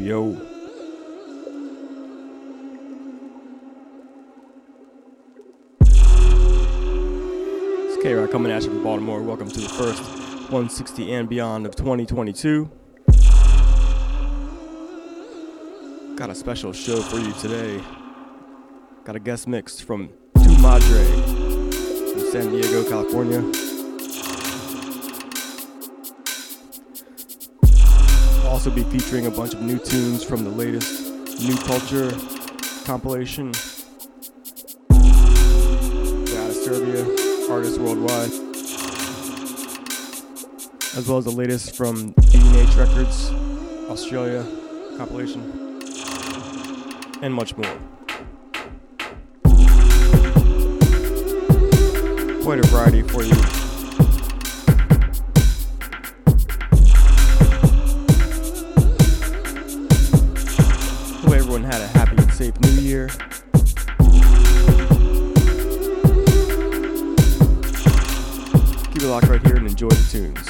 yo. It's K-Rock coming at you from Baltimore. Welcome to the first 160 and beyond of 2022. Got a special show for you today. Got a guest mix from Tu Madre from San Diego, California. Also be featuring a bunch of new tunes from the latest New Culture compilation. Out of Serbia, artists worldwide. As well as the latest from D&H Records, Australia compilation. And much more. Quite a variety for you. Hope everyone had a happy and safe New Year. Keep it locked right here and enjoy the tunes.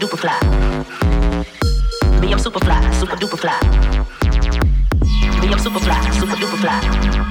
super duper fly. Me, I'm super fly, super duper fly. Me, I'm super fly, super duper fly.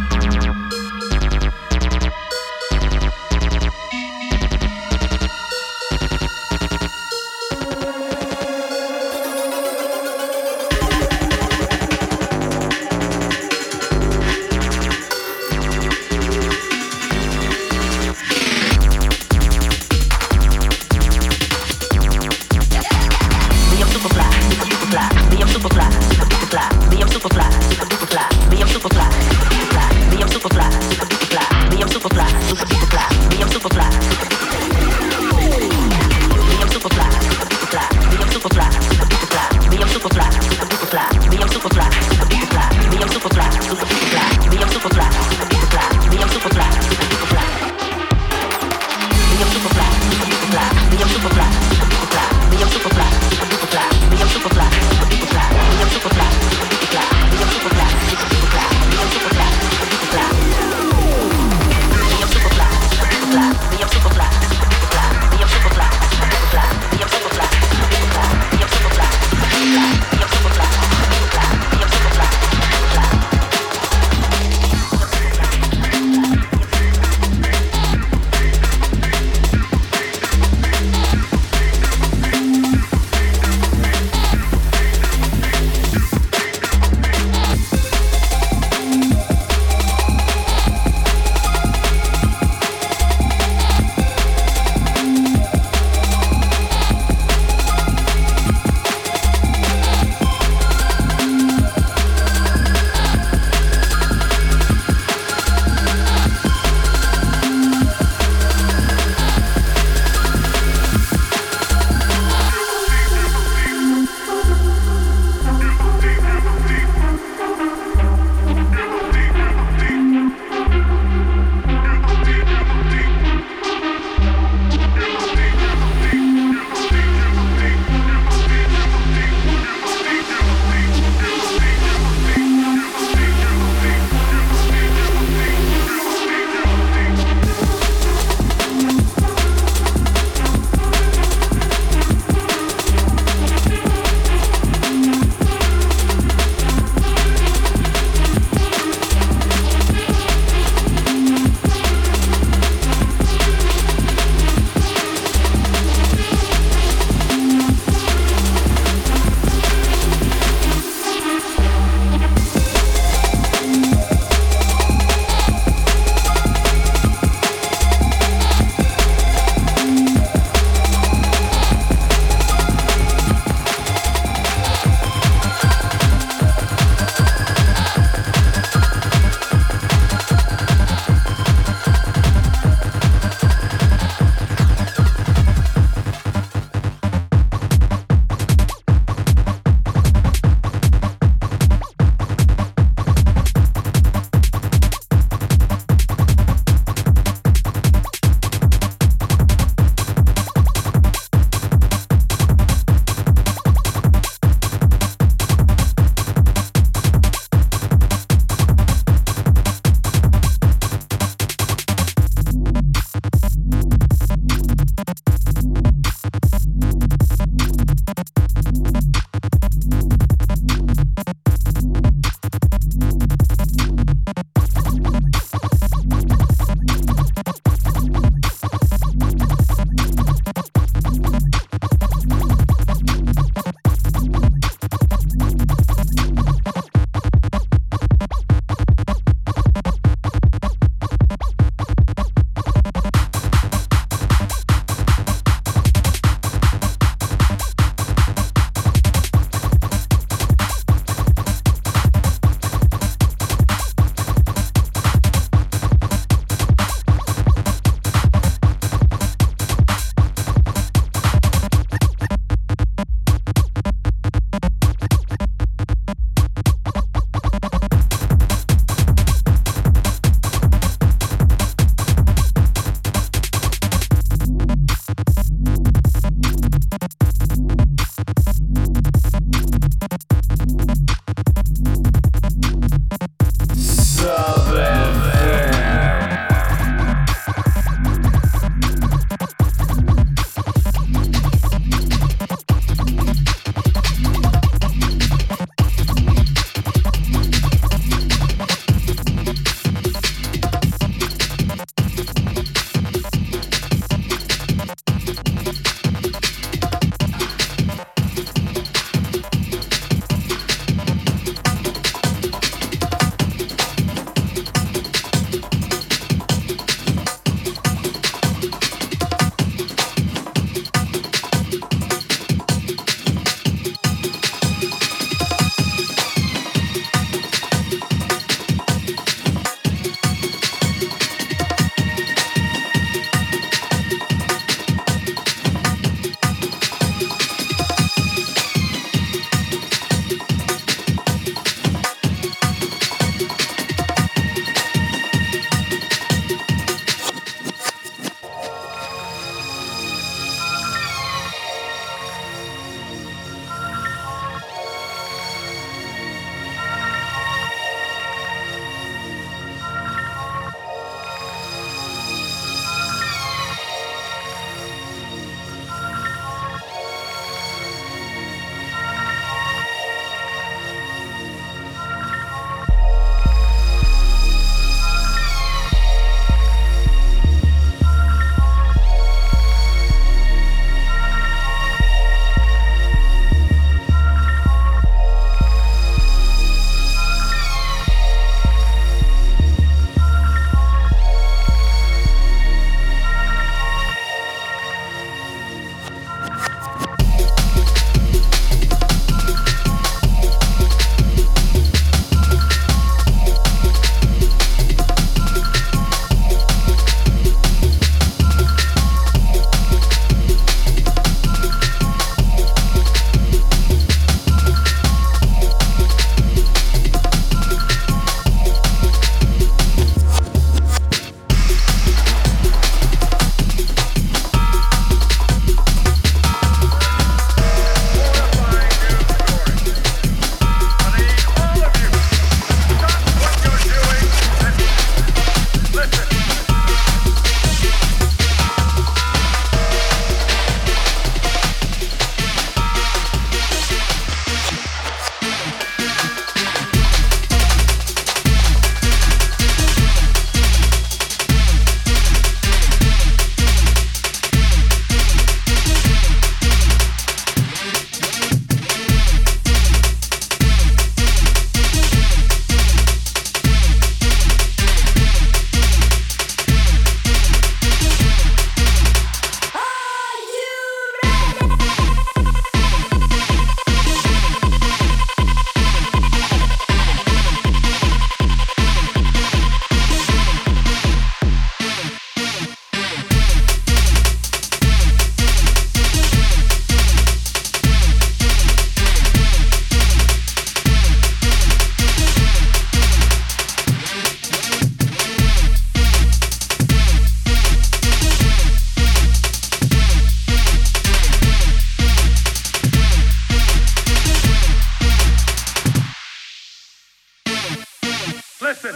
Listen.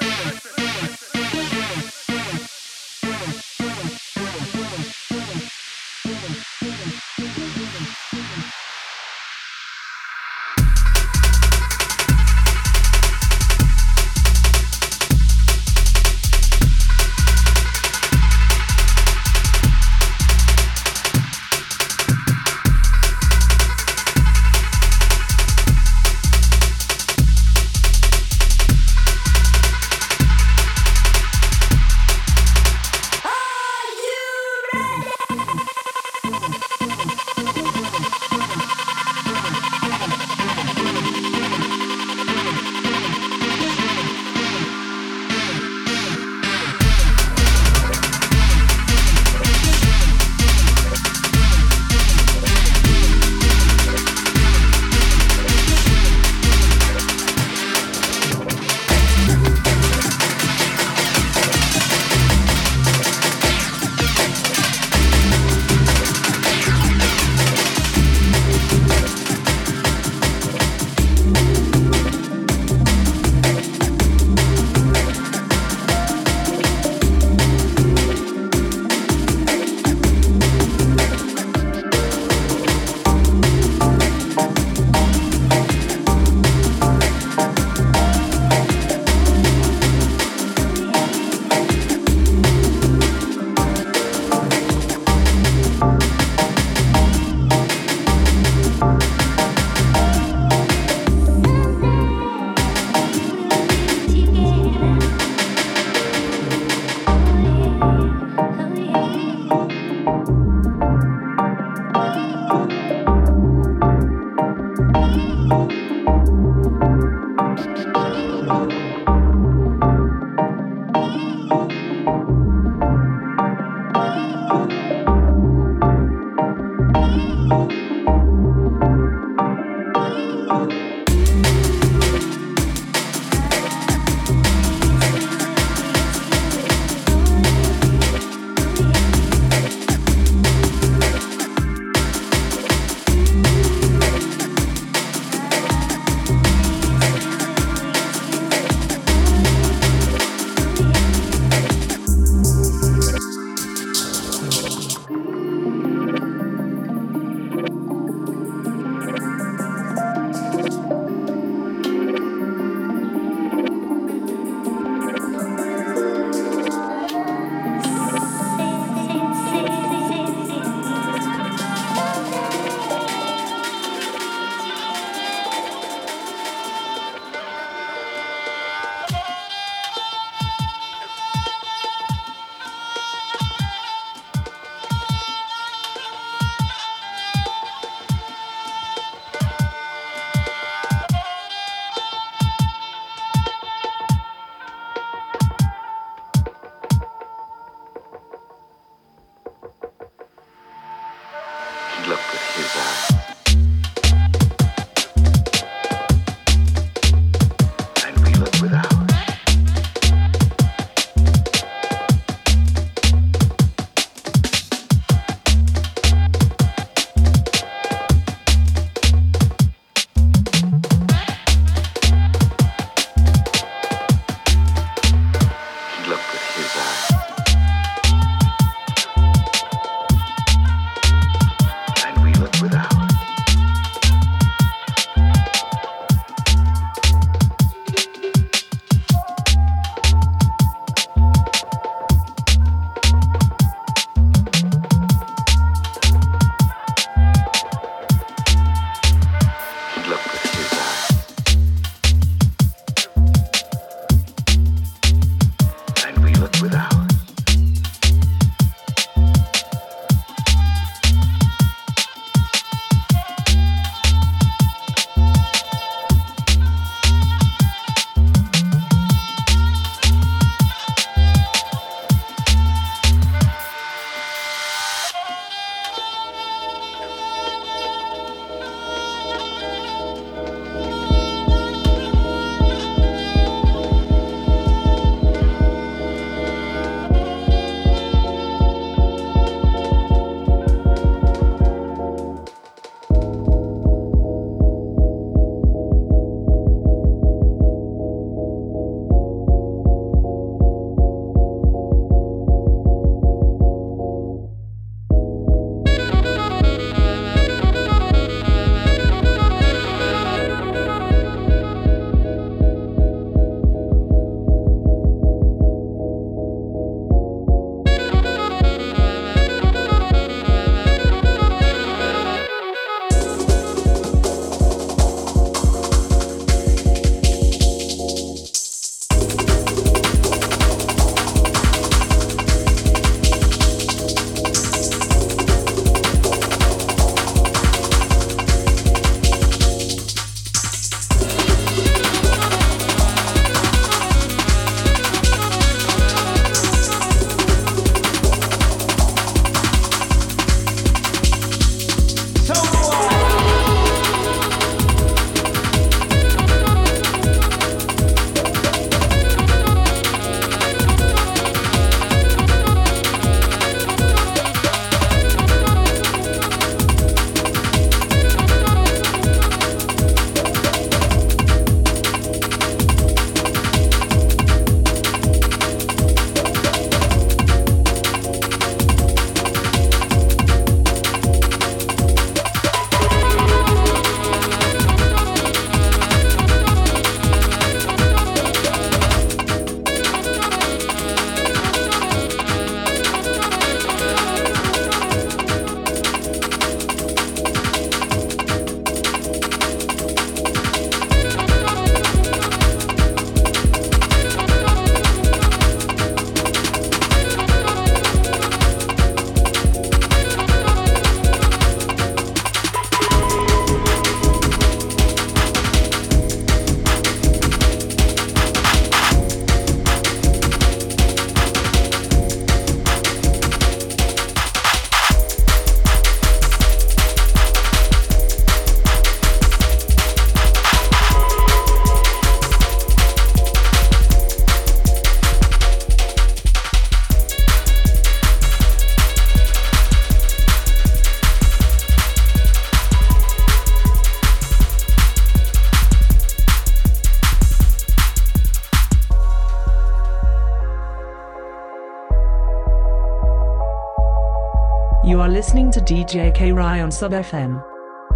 are listening to DJ K-Rai on Sub FM,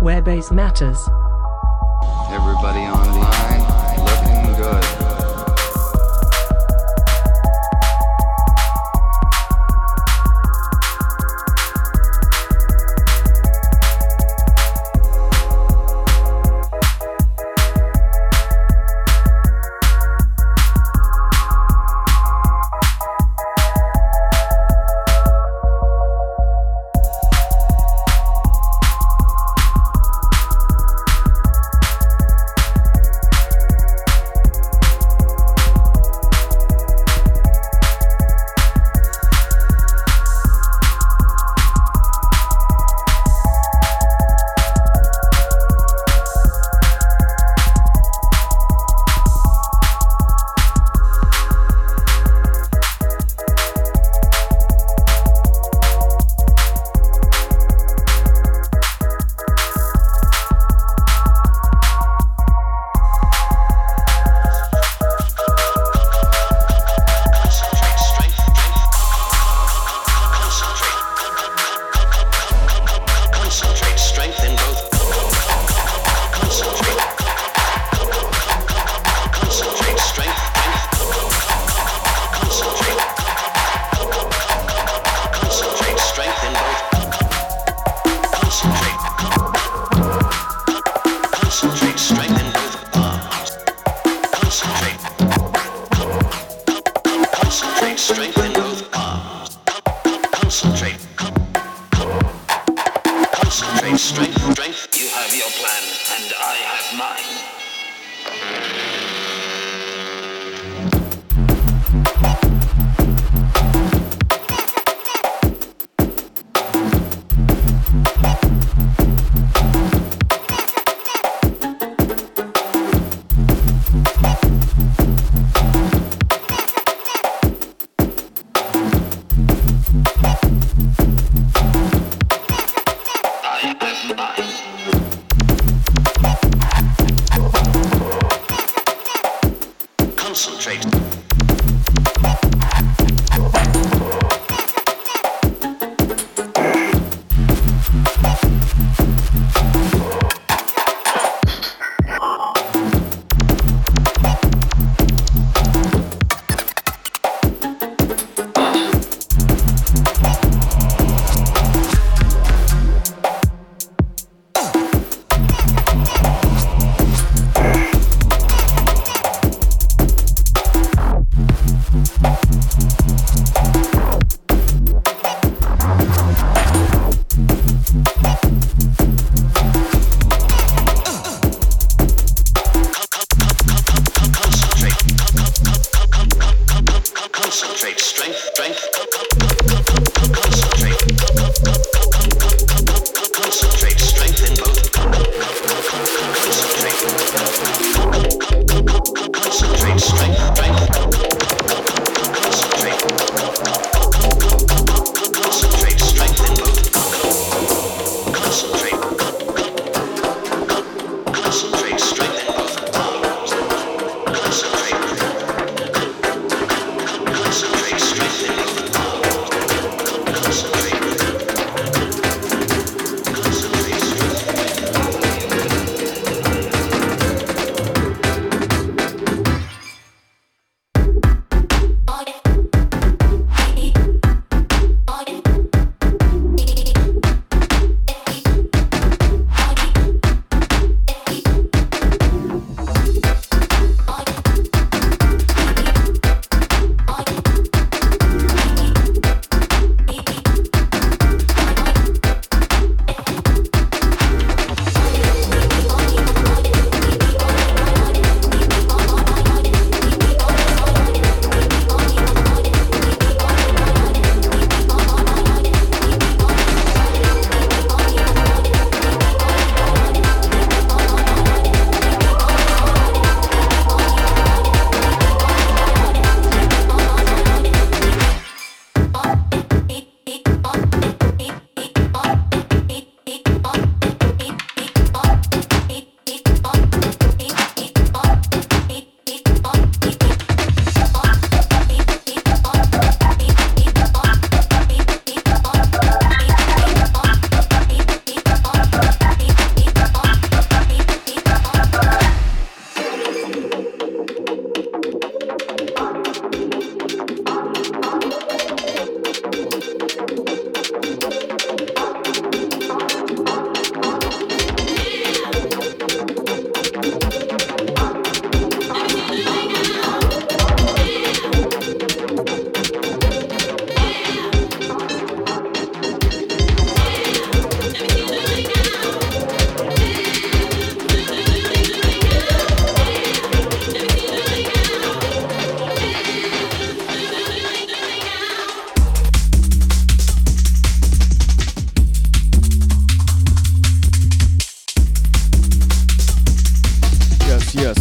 where bass matters. Everybody online, looking good.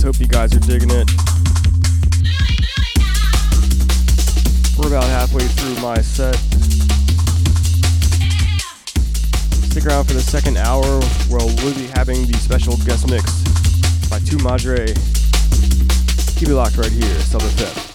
mix. Hope you guys are digging it. We're about halfway through my set. Stick around for the second hour where we'll be having the special guest mix by 2 Madre. Keep it locked right here, Sub FM.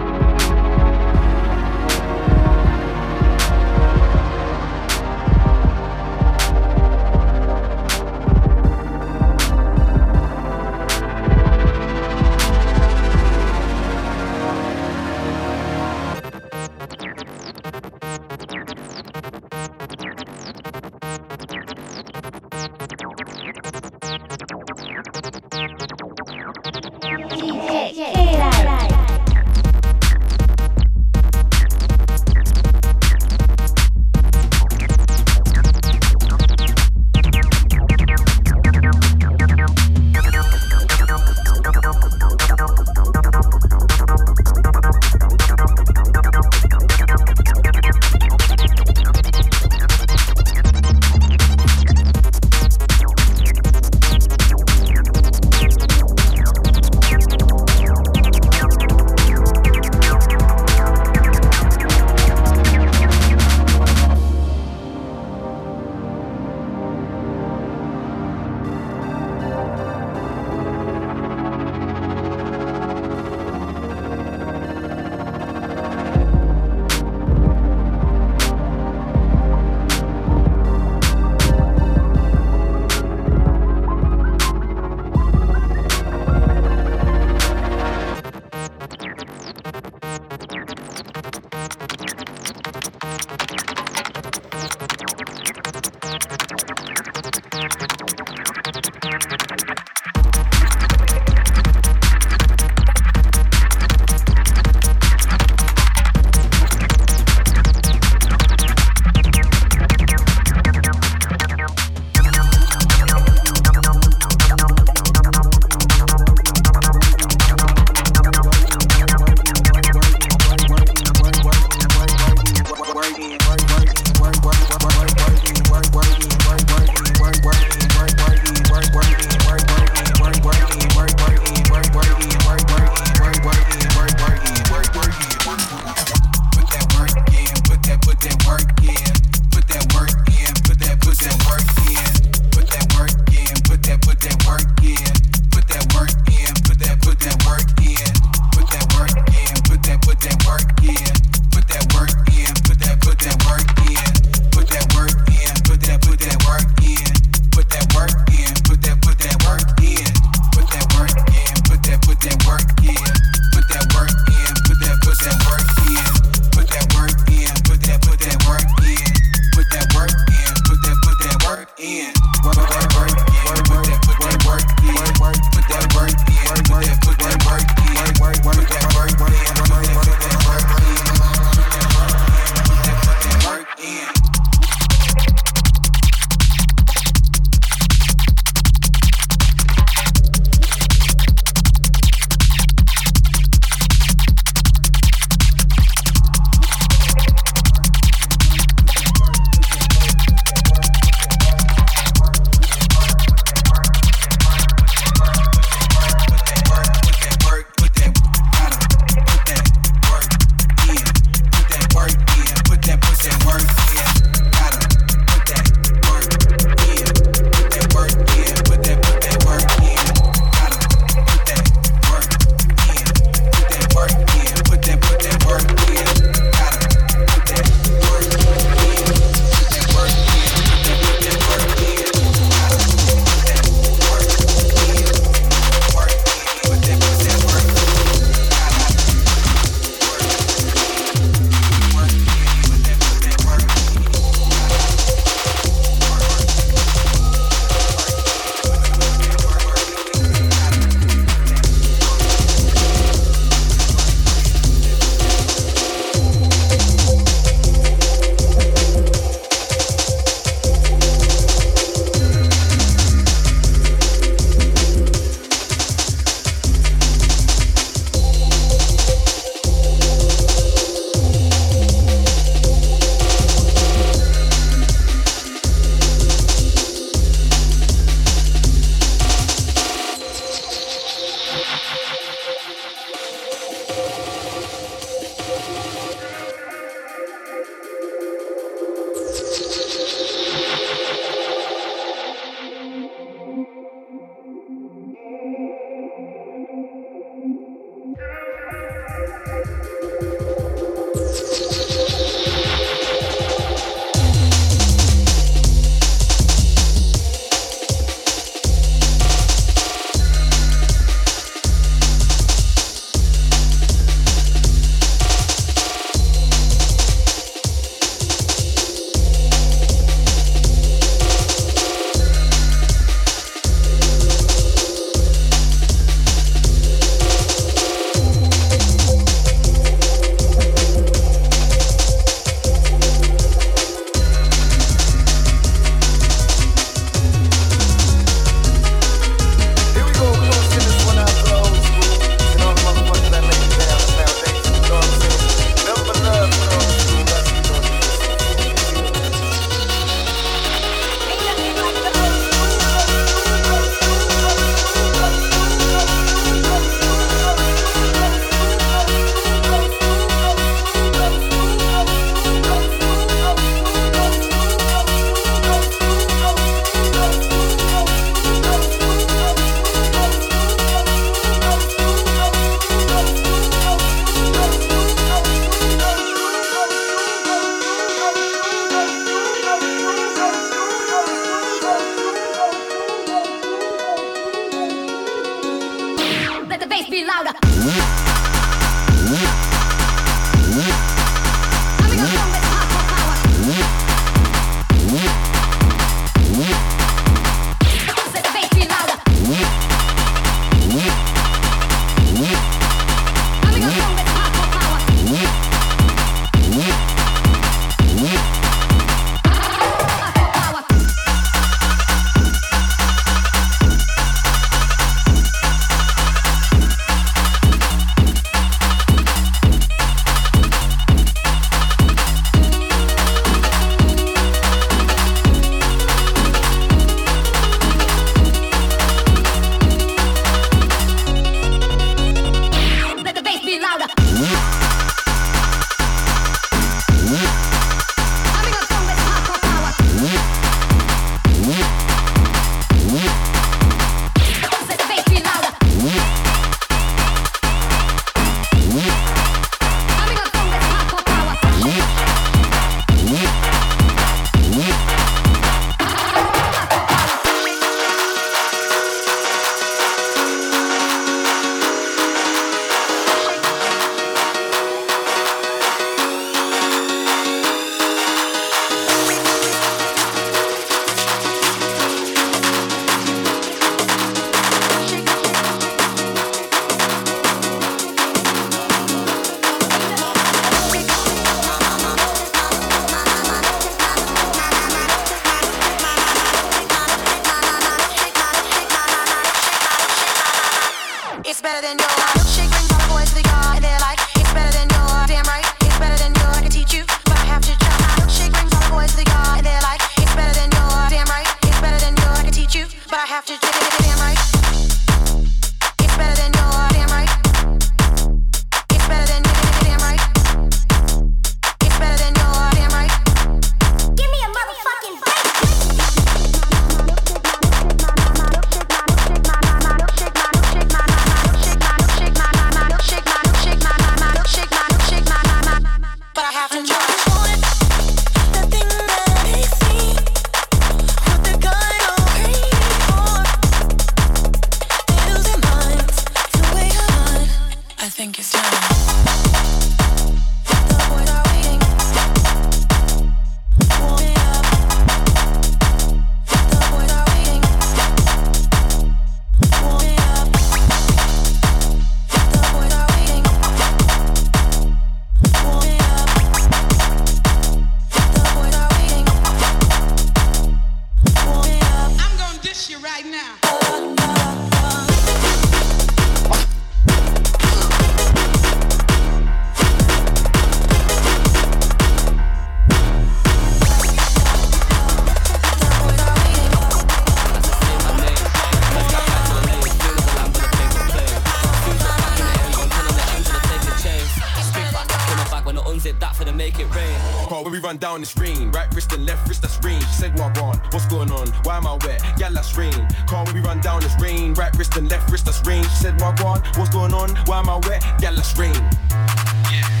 Down this rain, right wrist and left wrist, that's rain. She said, what I want, what's going on, why am I wet, yeah that's rain. Can't we run down this rain, right wrist and left wrist, that's rain. She said, what I want, what's going on, why am I wet, yeah that's rain. Yeah.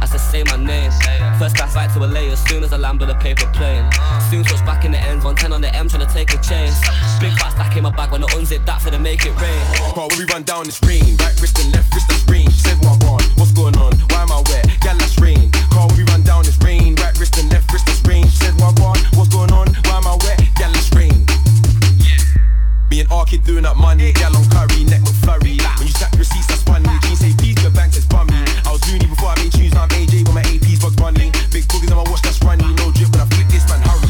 I said, say my name, first class right to LA as soon as I land with a paper plane. Soon switch back in the ends, 110 on the M trying to take a chance. Big fat stack in my bag when I unzip that for the make it rain. Can't we run down this rain, right wrist and left wrist, that's rain. She said, what I want, what's going on, why am I wet, yeah that's rain. Can't we run down this rain, right wrist and left wrist, that's rain. She said, what I want, what's going on, why am I wet, yeah let's rain. Me and R kid doing up money, gal on curry, neck McFlurry. When you snap receipts, that's funny. Jeans say please, your bank says bummy. I was loony before I made tunes, now I'm AJ with my AP's bugs bunny. Big cookies on my watch, that's runny. No drip, but I flick this man, hurry.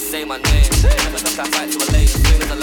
Say my name, I fight to a lady.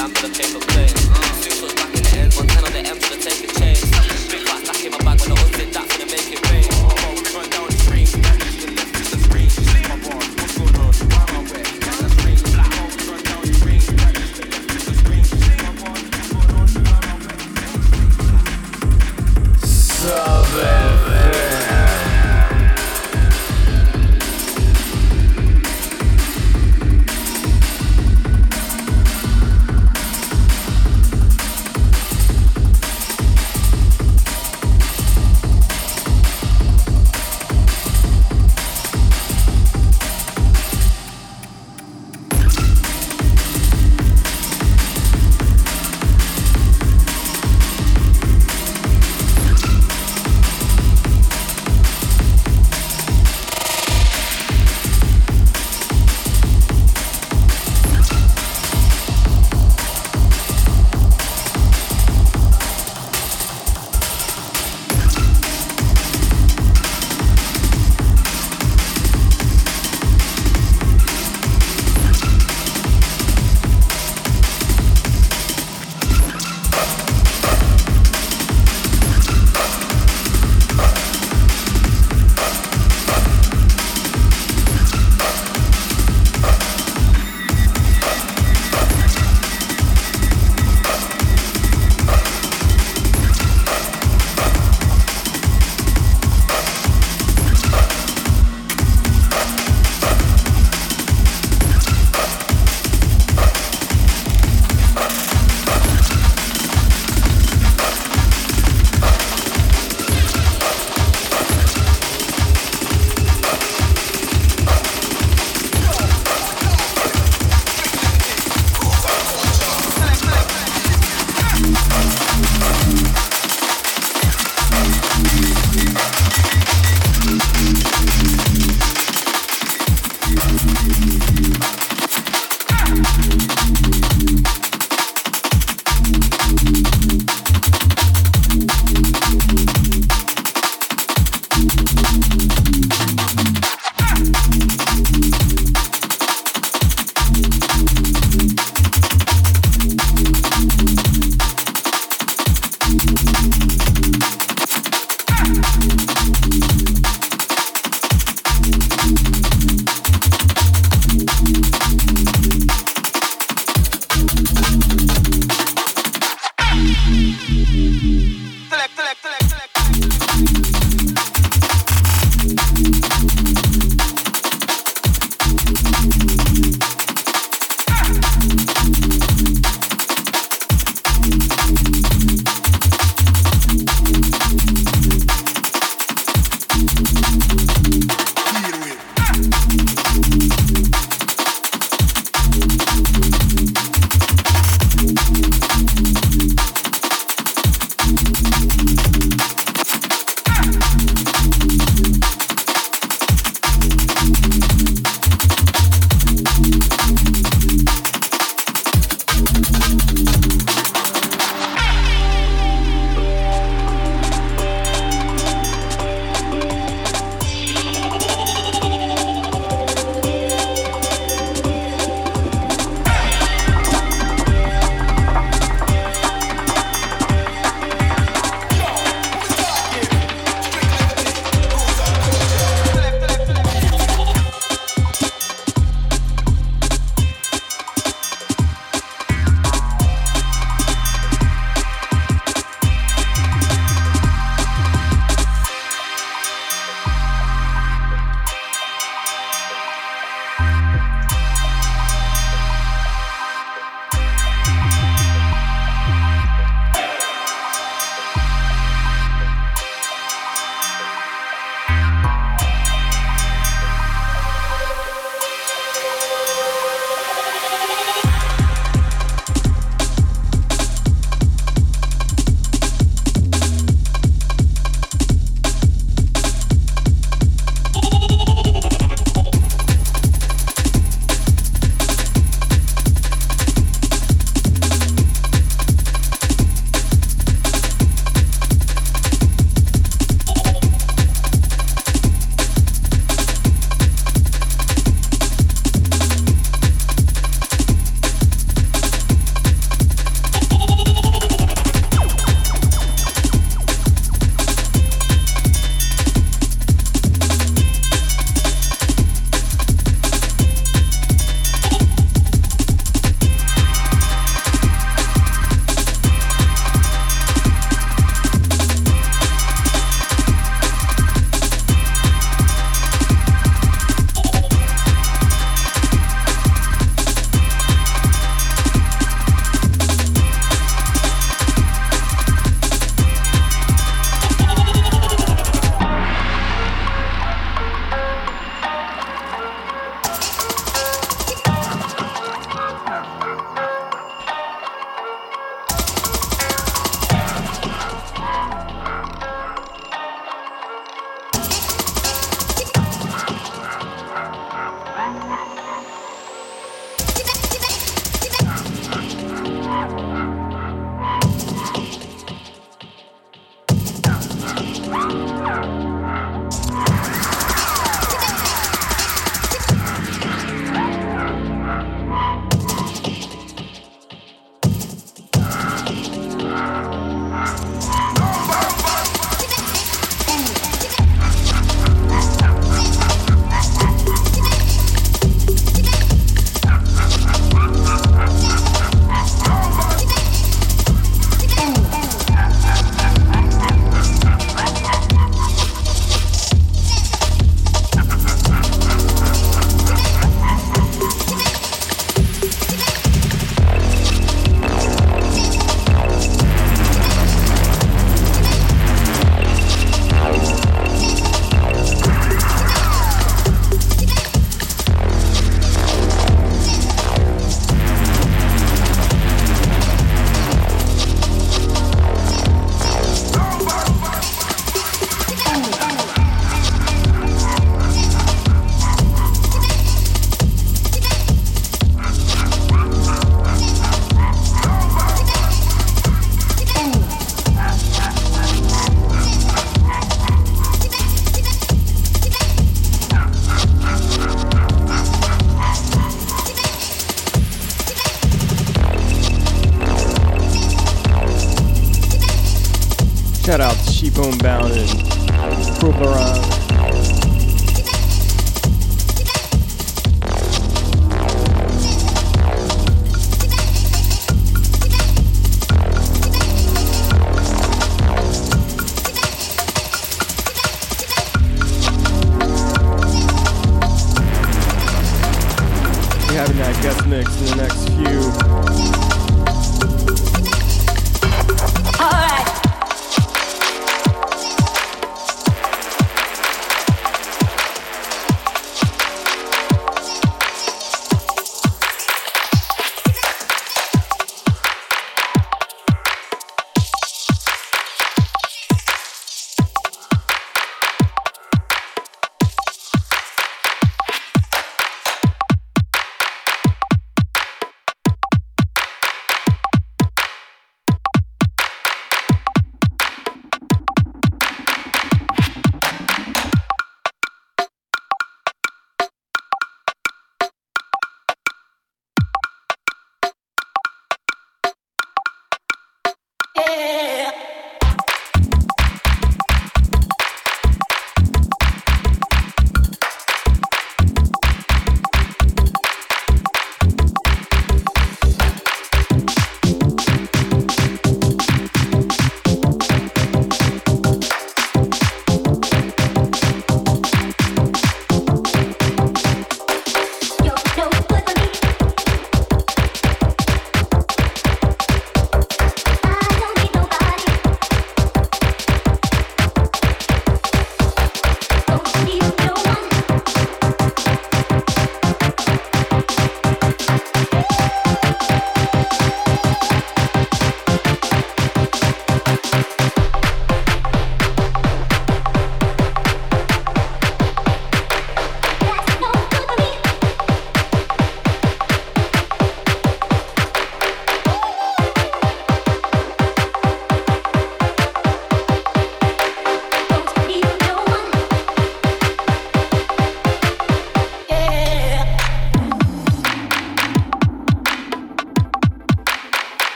Shout out to Sheep Homebound and Proberon. Having that guest mix in the next few. All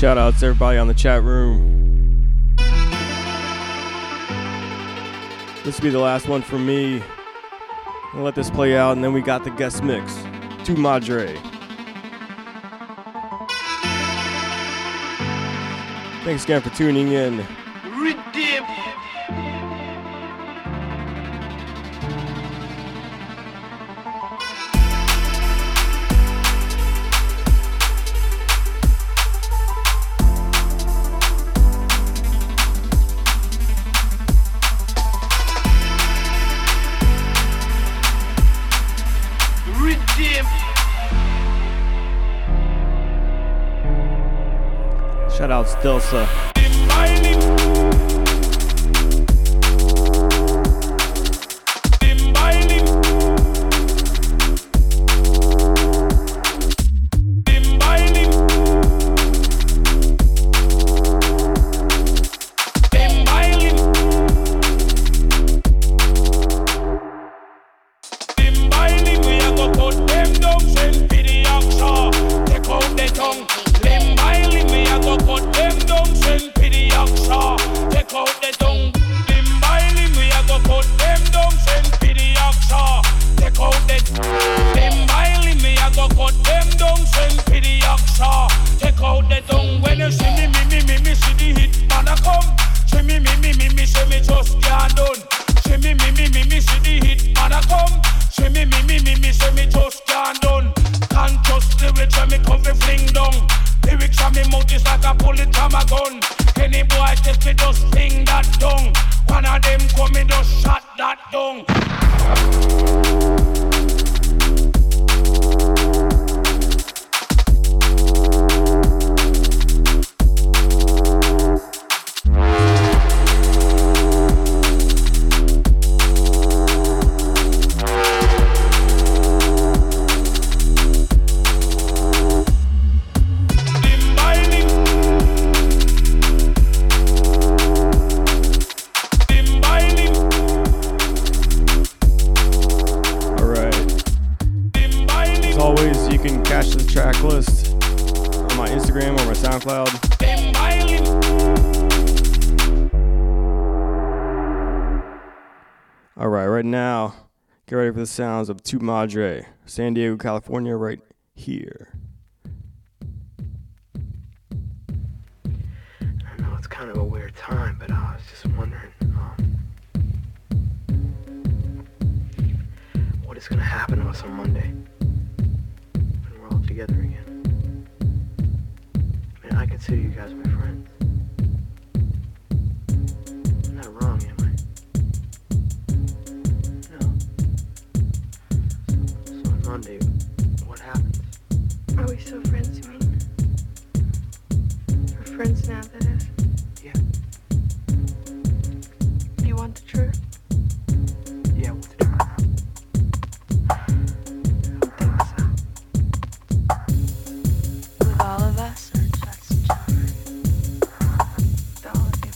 Shout out to everybody on the chat room. This will be the last one for me. I'll let this play out, and then we got the guest mix. Tu Madre. Thanks again for tuning in. Shoutouts Delsa. Sounds of Tu Madre, San Diego, California, right here. I know it's kind of a weird time, but I was just wondering what is going to happen to us on Monday when we're all together again. I mean, I consider you guys my friends. I'm not wrong, am I? Monday, what happens? Are we still friends, you mean? We're friends now, that is? Yeah. Do you want the truth? Yeah, what's the truth? I think so. With all of us, or just John? With all of you.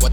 What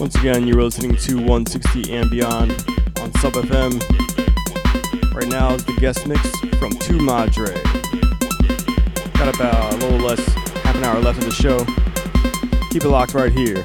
Once again, you're listening to 160 and Beyond on Sub FM. Right now is the guest mix from 2-Madre. Got about a little less, half an hour left of the show. Keep it locked right here.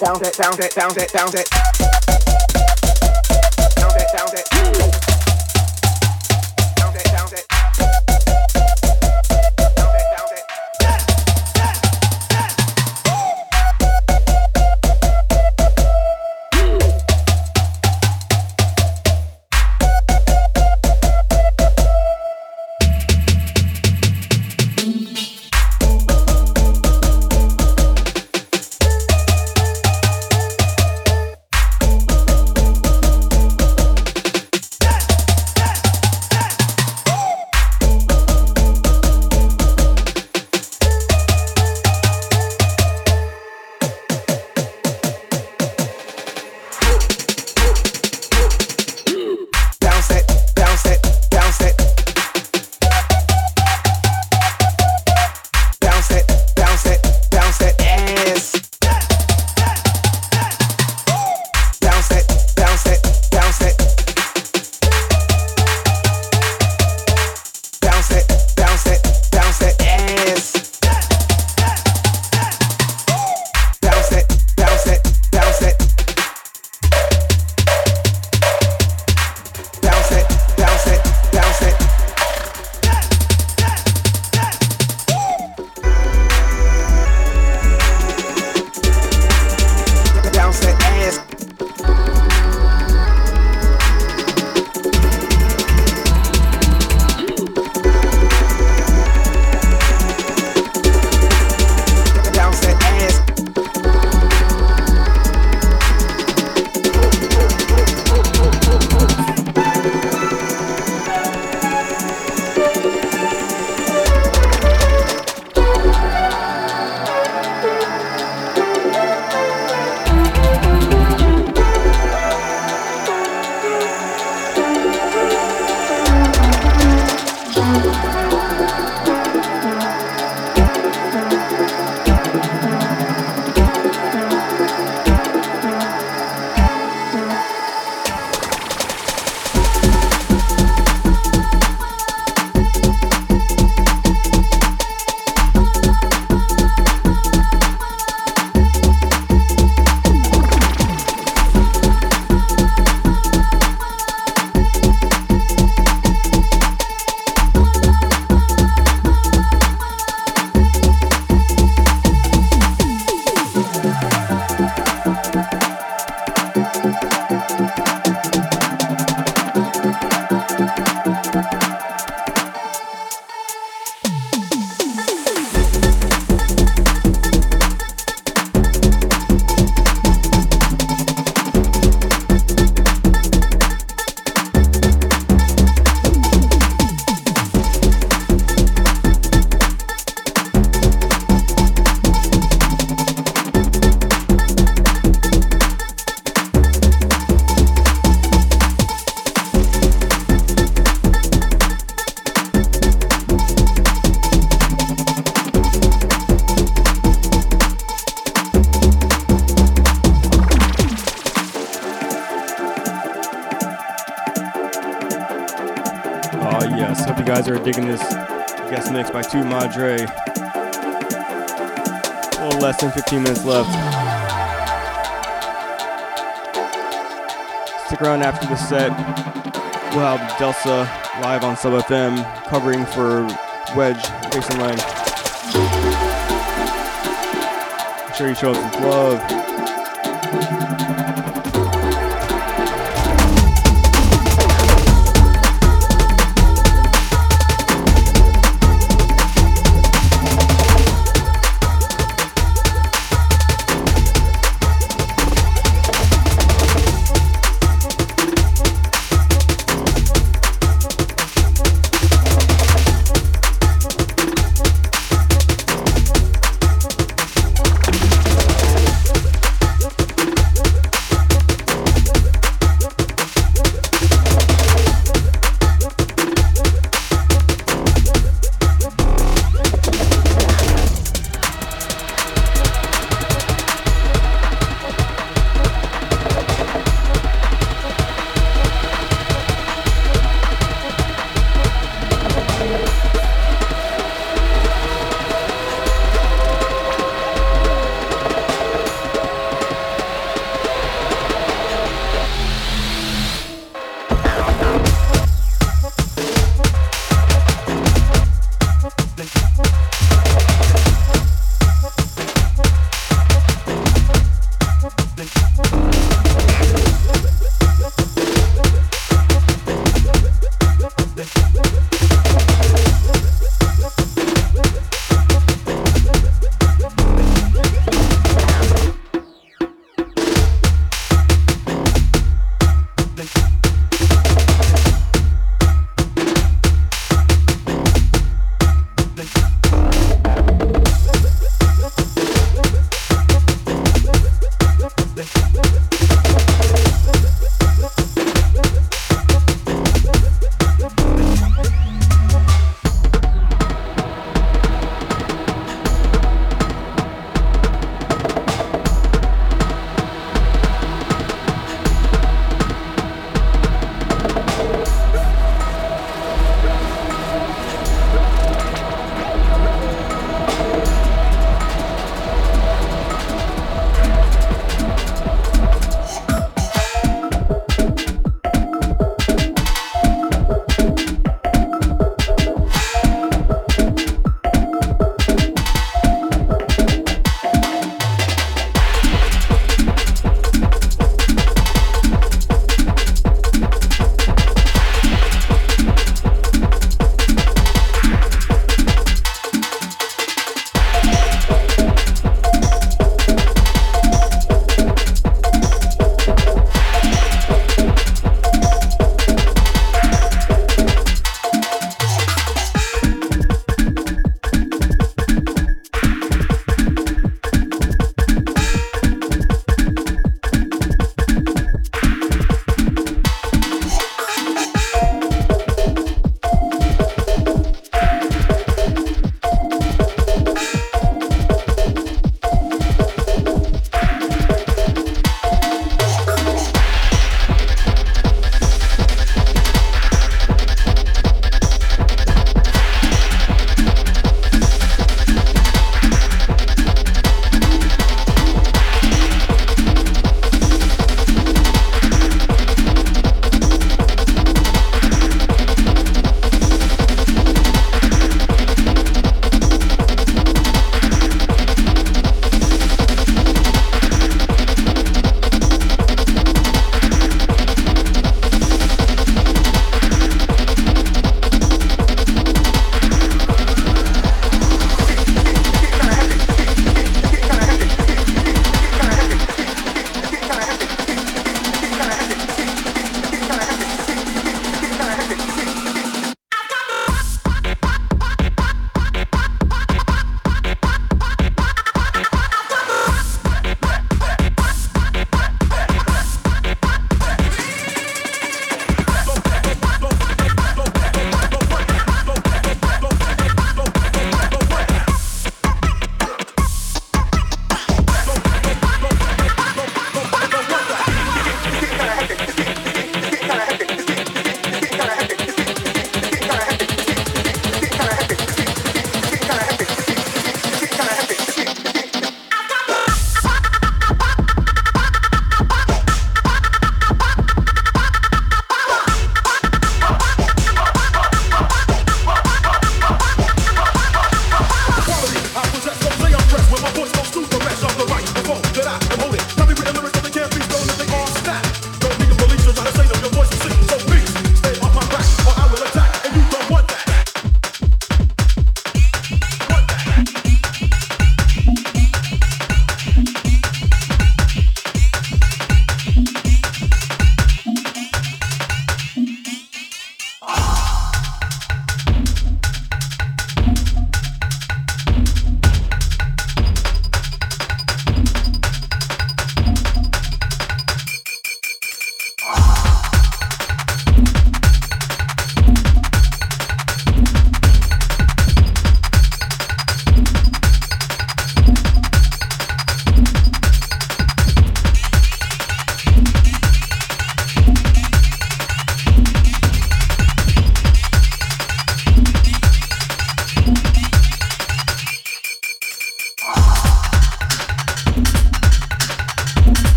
bounce it. Digging this guest mix by 2-Madre. A little less than 15 minutes left. Stick around after the set. We'll have Delsa live on Sub FM, covering for Wedge, Jason Lang. Make sure you show us some love.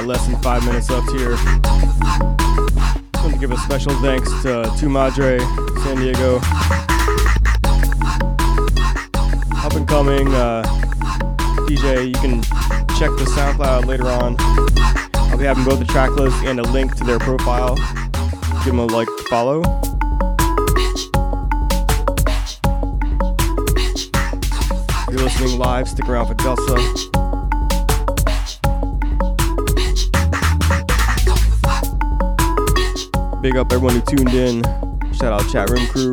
got less than 5 minutes left here. Just want to give a special thanks to Tu Madre, San Diego. Up and coming DJ, you can check the SoundCloud later on. I'll be having both the track list and a link to their profile. Give them a like, follow. If you're listening live, stick around for Delsa. Big up everyone who tuned in. Shout out chat room crew.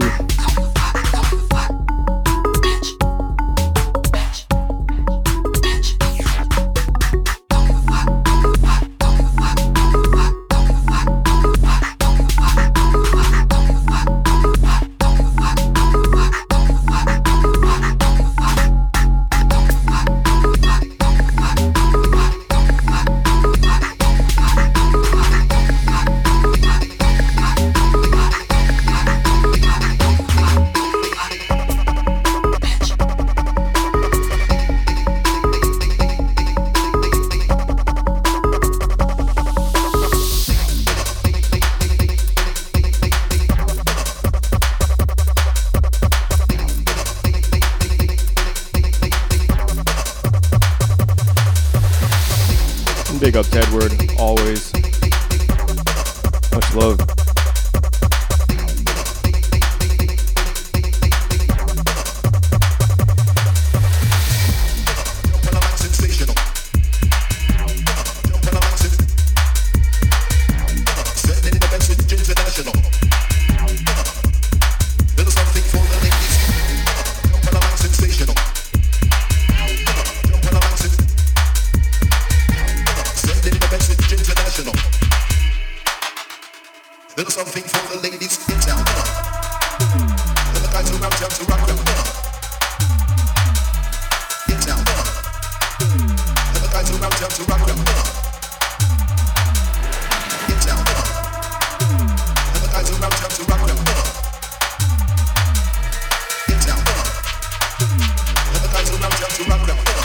Rock, rock.